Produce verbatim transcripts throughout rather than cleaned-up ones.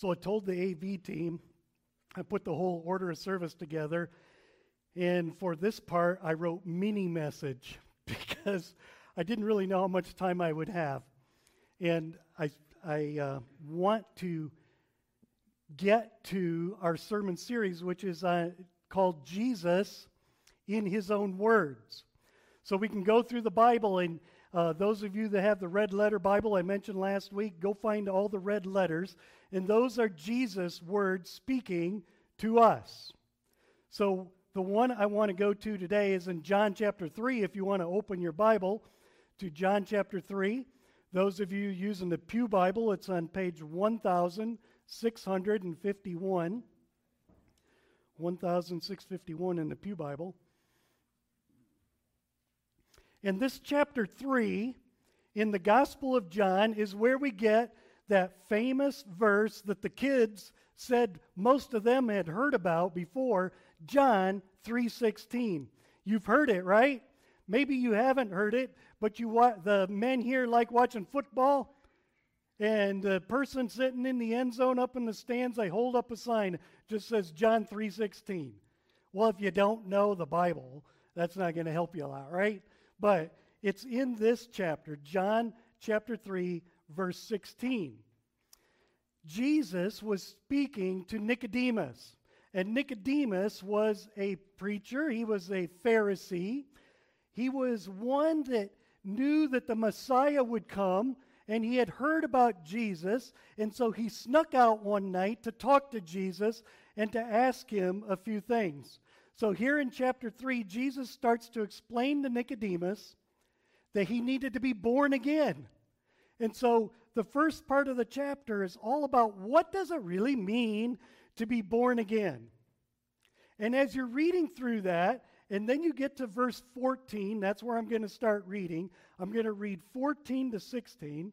So I told the A V team, I put the whole order of service together, and for this part, I wrote mini message because I didn't really know how much time I would have. And I, I uh, want to get to our sermon series, which is uh, called Jesus in His Own Words. So we can go through the Bible, and uh, those of you that have the red letter Bible I mentioned last week, go find all the red letters. And those are Jesus' words speaking to us. So the one I want to go to today is in John chapter three, if you want to open your Bible to John chapter three. Those of you using the Pew Bible, it's on page one thousand six hundred fifty-one. one thousand six hundred fifty-one in the Pew Bible. And this chapter three in the Gospel of John is where we get that famous verse that the kids said most of them had heard about before, John three sixteen. You've heard it, right? Maybe you haven't heard it, but you wa- the men here like watching football, and the person sitting in the end zone up in the stands, they hold up a sign that just says John three sixteen. Well, if you don't know the Bible, that's not going to help you a lot, right? But it's in this chapter, John chapter three, verse sixteen. Jesus was speaking to Nicodemus, and Nicodemus was a preacher. He was a Pharisee. He was one that knew that the Messiah would come, and he had heard about Jesus, and so he snuck out one night to talk to Jesus and to ask him a few things. So here in chapter three, Jesus starts to explain to Nicodemus that he needed to be born again. And so the first part of the chapter is all about what does it really mean to be born again. And as you're reading through that, and then you get to verse fourteen, that's where I'm going to start reading. I'm going to read fourteen to sixteen.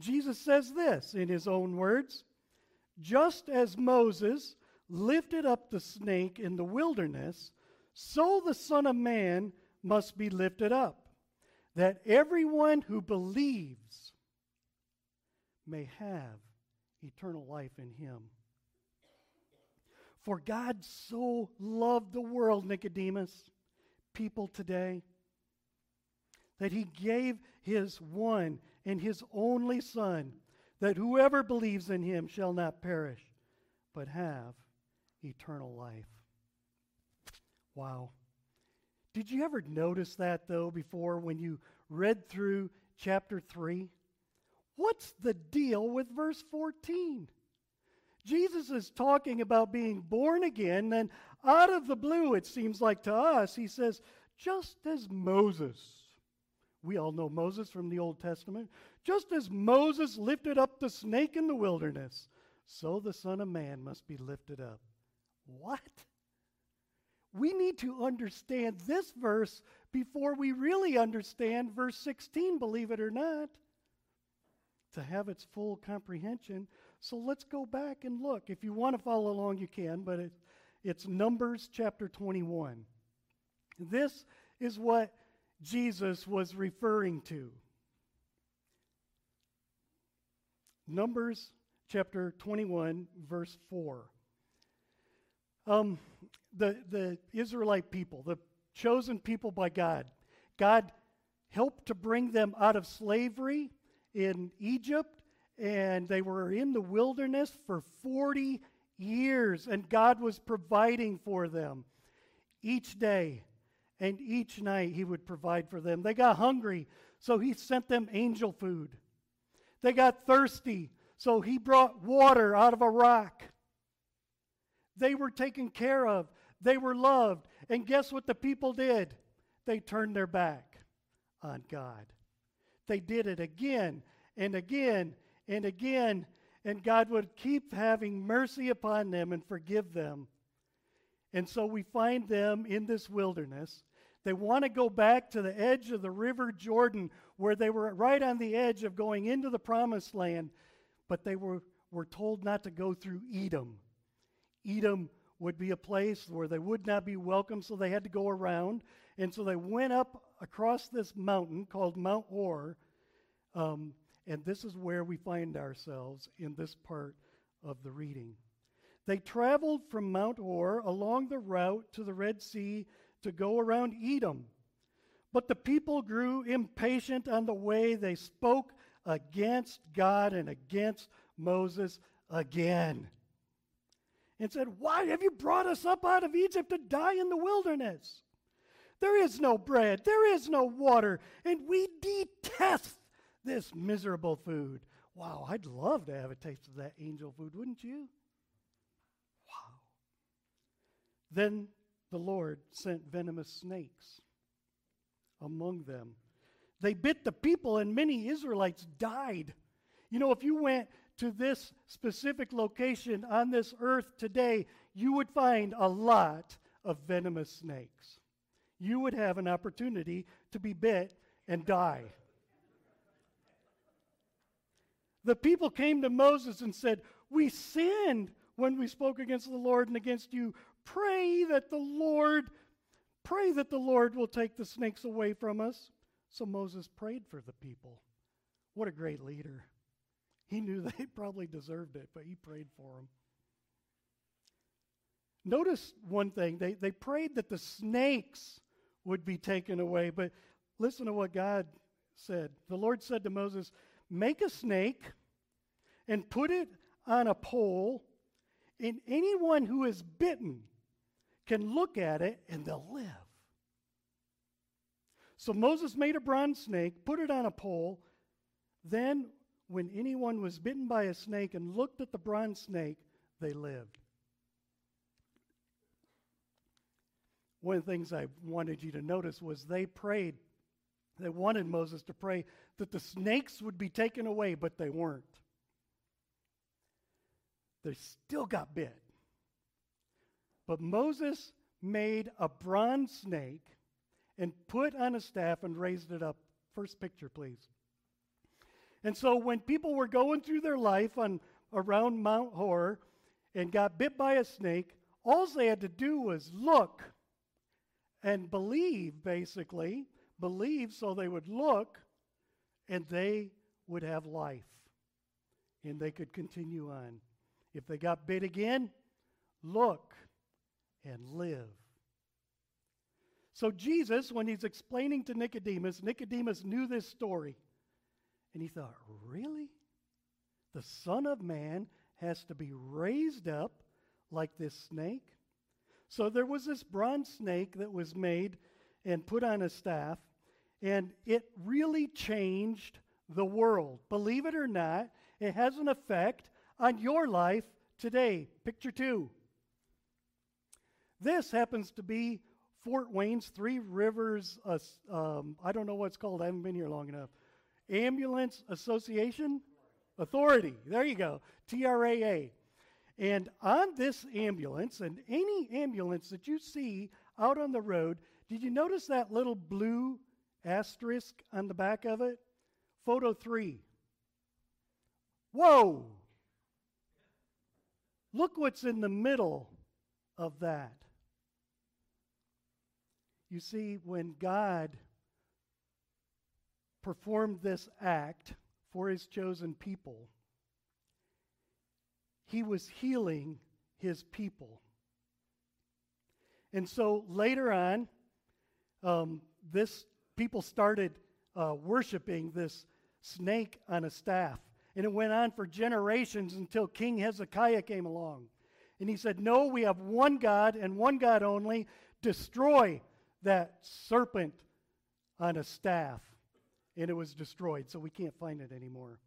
Jesus says this in his own words, "Just as Moses lifted up the snake in the wilderness, so the Son of Man must be lifted up, that everyone who believes may have eternal life in him. For God so loved the world," Nicodemus, people today, "that he gave his one and his only Son, that whoever believes in him shall not perish, but have eternal life." Wow. Did you ever notice that, though, before when you read through chapter three? What's the deal with verse fourteen? Jesus is talking about being born again, and out of the blue, it seems like to us, he says, just as Moses, we all know Moses from the Old Testament, just as Moses lifted up the snake in the wilderness, so the Son of Man must be lifted up. What? We need to understand this verse before we really understand verse sixteen, believe it or not, to have its full comprehension. So let's go back and look. If you want to follow along, you can, but it, it's Numbers chapter twenty-one. This is what Jesus was referring to. Numbers chapter twenty-one, verse four. Um, the, the Israelite people, the chosen people by God, God helped to bring them out of slavery in Egypt, and they were in the wilderness for forty years, and God was providing for them. Each day and each night he would provide for them. They got hungry, so he sent them angel food. They got thirsty, so he brought water out of a rock. They were taken care of. They were loved. And guess what the people did? They turned their back on God. They did it again and again and again, and God would keep having mercy upon them and forgive them. And so we find them in this wilderness. They want to go back to the edge of the River Jordan, where they were right on the edge of going into the Promised Land, but they were, were told not to go through Edom. Edom would be a place where they would not be welcome, so they had to go around. And so they went up across this mountain called Mount Hor, um, and this is where we find ourselves in this part of the reading. They traveled from Mount Hor along the route to the Red Sea to go around Edom. But the people grew impatient on the way. They spoke against God and against Moses again and said, "Why have you brought us up out of Egypt to die in the wilderness? There is no bread, there is no water, and we detest this miserable food." Wow, I'd love to have a taste of that angel food, wouldn't you? Wow. Then the Lord sent venomous snakes among them. They bit the people, and many Israelites died. You know, if you went to this specific location on this earth today, you would find a lot of venomous snakes. You would have an opportunity to be bit and die. The people came to Moses and said, "We sinned when we spoke against the Lord and against you. Pray that the Lord, pray that the Lord will take the snakes away from us." So Moses prayed for the people. What a great leader. He knew they probably deserved it, but he prayed for them. Notice one thing. They, they prayed that the snakes would be taken away, but listen to what God said. The Lord said to Moses, "Make a snake and put it on a pole, and anyone who is bitten can look at it and they'll live." So Moses made a bronze snake, put it on a pole. Then when anyone was bitten by a snake and looked at the bronze snake, they lived. One of the things I wanted you to notice was they prayed. They wanted Moses to pray that the snakes would be taken away, but they weren't. They still got bit. But Moses made a bronze snake and put on a staff and raised it up. First picture, please. And so when people were going through their life on around Mount Hor and got bit by a snake, all they had to do was look and believe, basically. Believe so they would look and they would have life. And they could continue on. If they got bit again, look and live. So Jesus, when he's explaining to Nicodemus, Nicodemus knew this story. And he thought, really? The Son of Man has to be raised up like this snake? So there was this bronze snake that was made and put on a staff, and it really changed the world. Believe it or not, it has an effect on your life today. Picture two. This happens to be Fort Wayne's Three Rivers, uh, um, I don't know what it's called, I haven't been here long enough. Ambulance Association Authority. There you go, T R A A. And on this ambulance, and any ambulance that you see out on the road, did you notice that little blue asterisk on the back of it? Photo three. Whoa! Look what's in the middle of that. You see, when God performed this act for his chosen people, he was healing his people. And so later on, um, this people started uh, worshiping this snake on a staff. And it went on for generations until King Hezekiah came along. And he said, "No, we have one God and one God only. Destroy that serpent on a staff." And it was destroyed, so we can't find it anymore.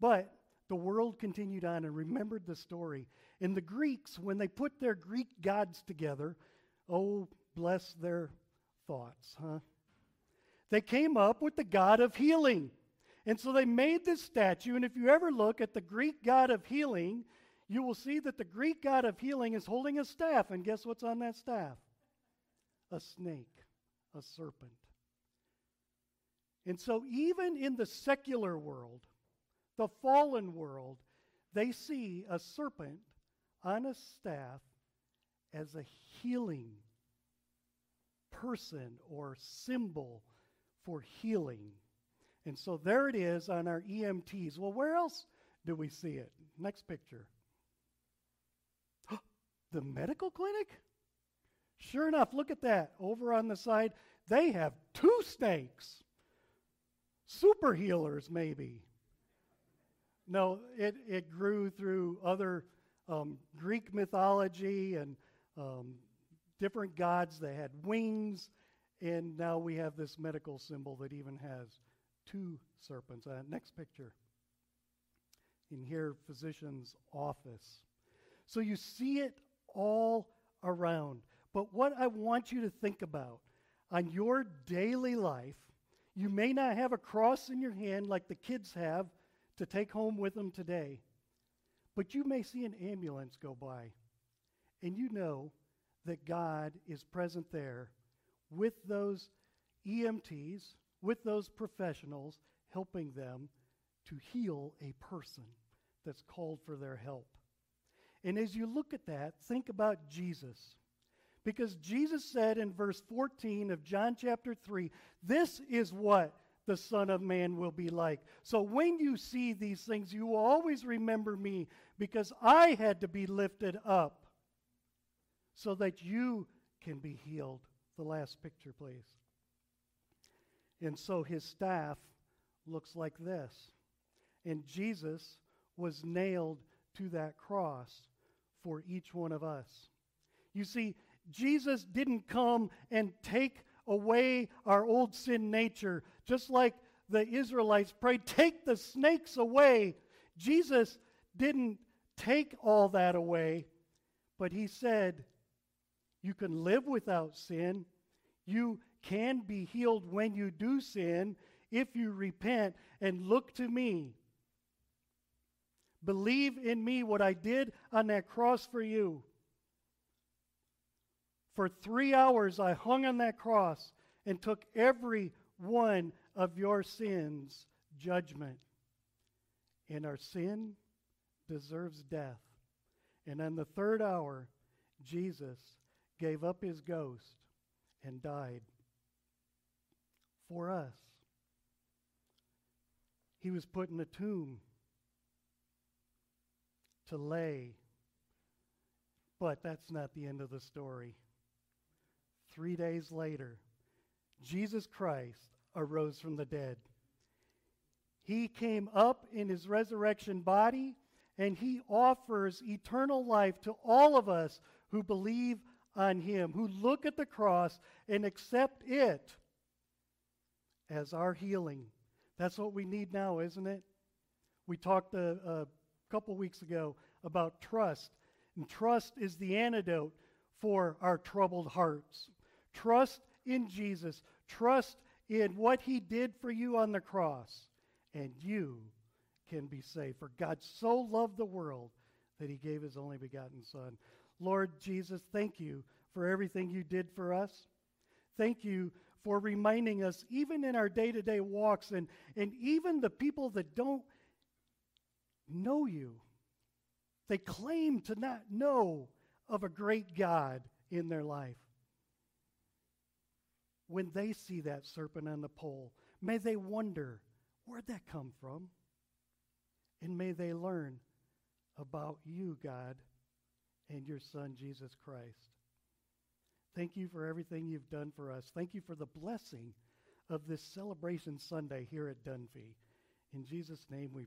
But the world continued on and remembered the story. And the Greeks, when they put their Greek gods together, oh, bless their thoughts, huh? They came up with the god of healing. And so they made this statue. And if you ever look at the Greek god of healing, you will see that the Greek god of healing is holding a staff. And guess what's on that staff? A snake, a serpent. And so even in the secular world, the fallen world, they see a serpent on a staff as a healing person or symbol for healing. And so there it is on our E M Ts. Well, where else do we see it? Next picture. The medical clinic? Sure enough, look at that. Over on the side, they have two snakes. Super healers, maybe. No, it, it grew through other um, Greek mythology and um, different gods. They had wings, and now we have this medical symbol that even has two serpents. Uh, next picture. In here, physician's office. So you see it all around. But what I want you to think about on your daily life, you may not have a cross in your hand like the kids have to take home with them today, but you may see an ambulance go by, and you know that God is present there with those E M Ts, with those professionals, helping them to heal a person that's called for their help. And as you look at that, think about Jesus. Because Jesus said in verse fourteen of John chapter three, this is what the Son of Man will be like. So when you see these things, you will always remember me, because I had to be lifted up so that you can be healed. The last picture, please. And so his staff looks like this. And Jesus was nailed to that cross for each one of us. You see, Jesus didn't come and take away our old sin nature, just like the Israelites prayed, take the snakes away. Jesus didn't take all that away, but he said, you can live without sin. You can be healed when you do sin, if you repent and look to me. Believe in me what I did on that cross for you. For three hours I hung on that cross and took every one of your sins' judgment. And our sin deserves death. And on the third hour, Jesus gave up his ghost and died for us. He was put in a tomb to lay. But that's not the end of the story. Three days later, Jesus Christ arose from the dead. He came up in his resurrection body, and he offers eternal life to all of us who believe on him, who look at the cross and accept it as our healing. That's what we need now, isn't it? We talked a, a couple weeks ago about trust, and trust is the antidote for our troubled hearts. Trust in Jesus. Trust in what he did for you on the cross. And you can be saved. For God so loved the world that he gave his only begotten Son. Lord Jesus, thank you for everything you did for us. Thank you for reminding us, even in our day-to-day walks, and, and even the people that don't know you, they claim to not know of a great God in their life. When they see that serpent on the pole, may they wonder, where'd that come from? And may they learn about you, God, and your Son, Jesus Christ. Thank you for everything you've done for us. Thank you for the blessing of this Celebration Sunday here at Dunphy. In Jesus' name we pray.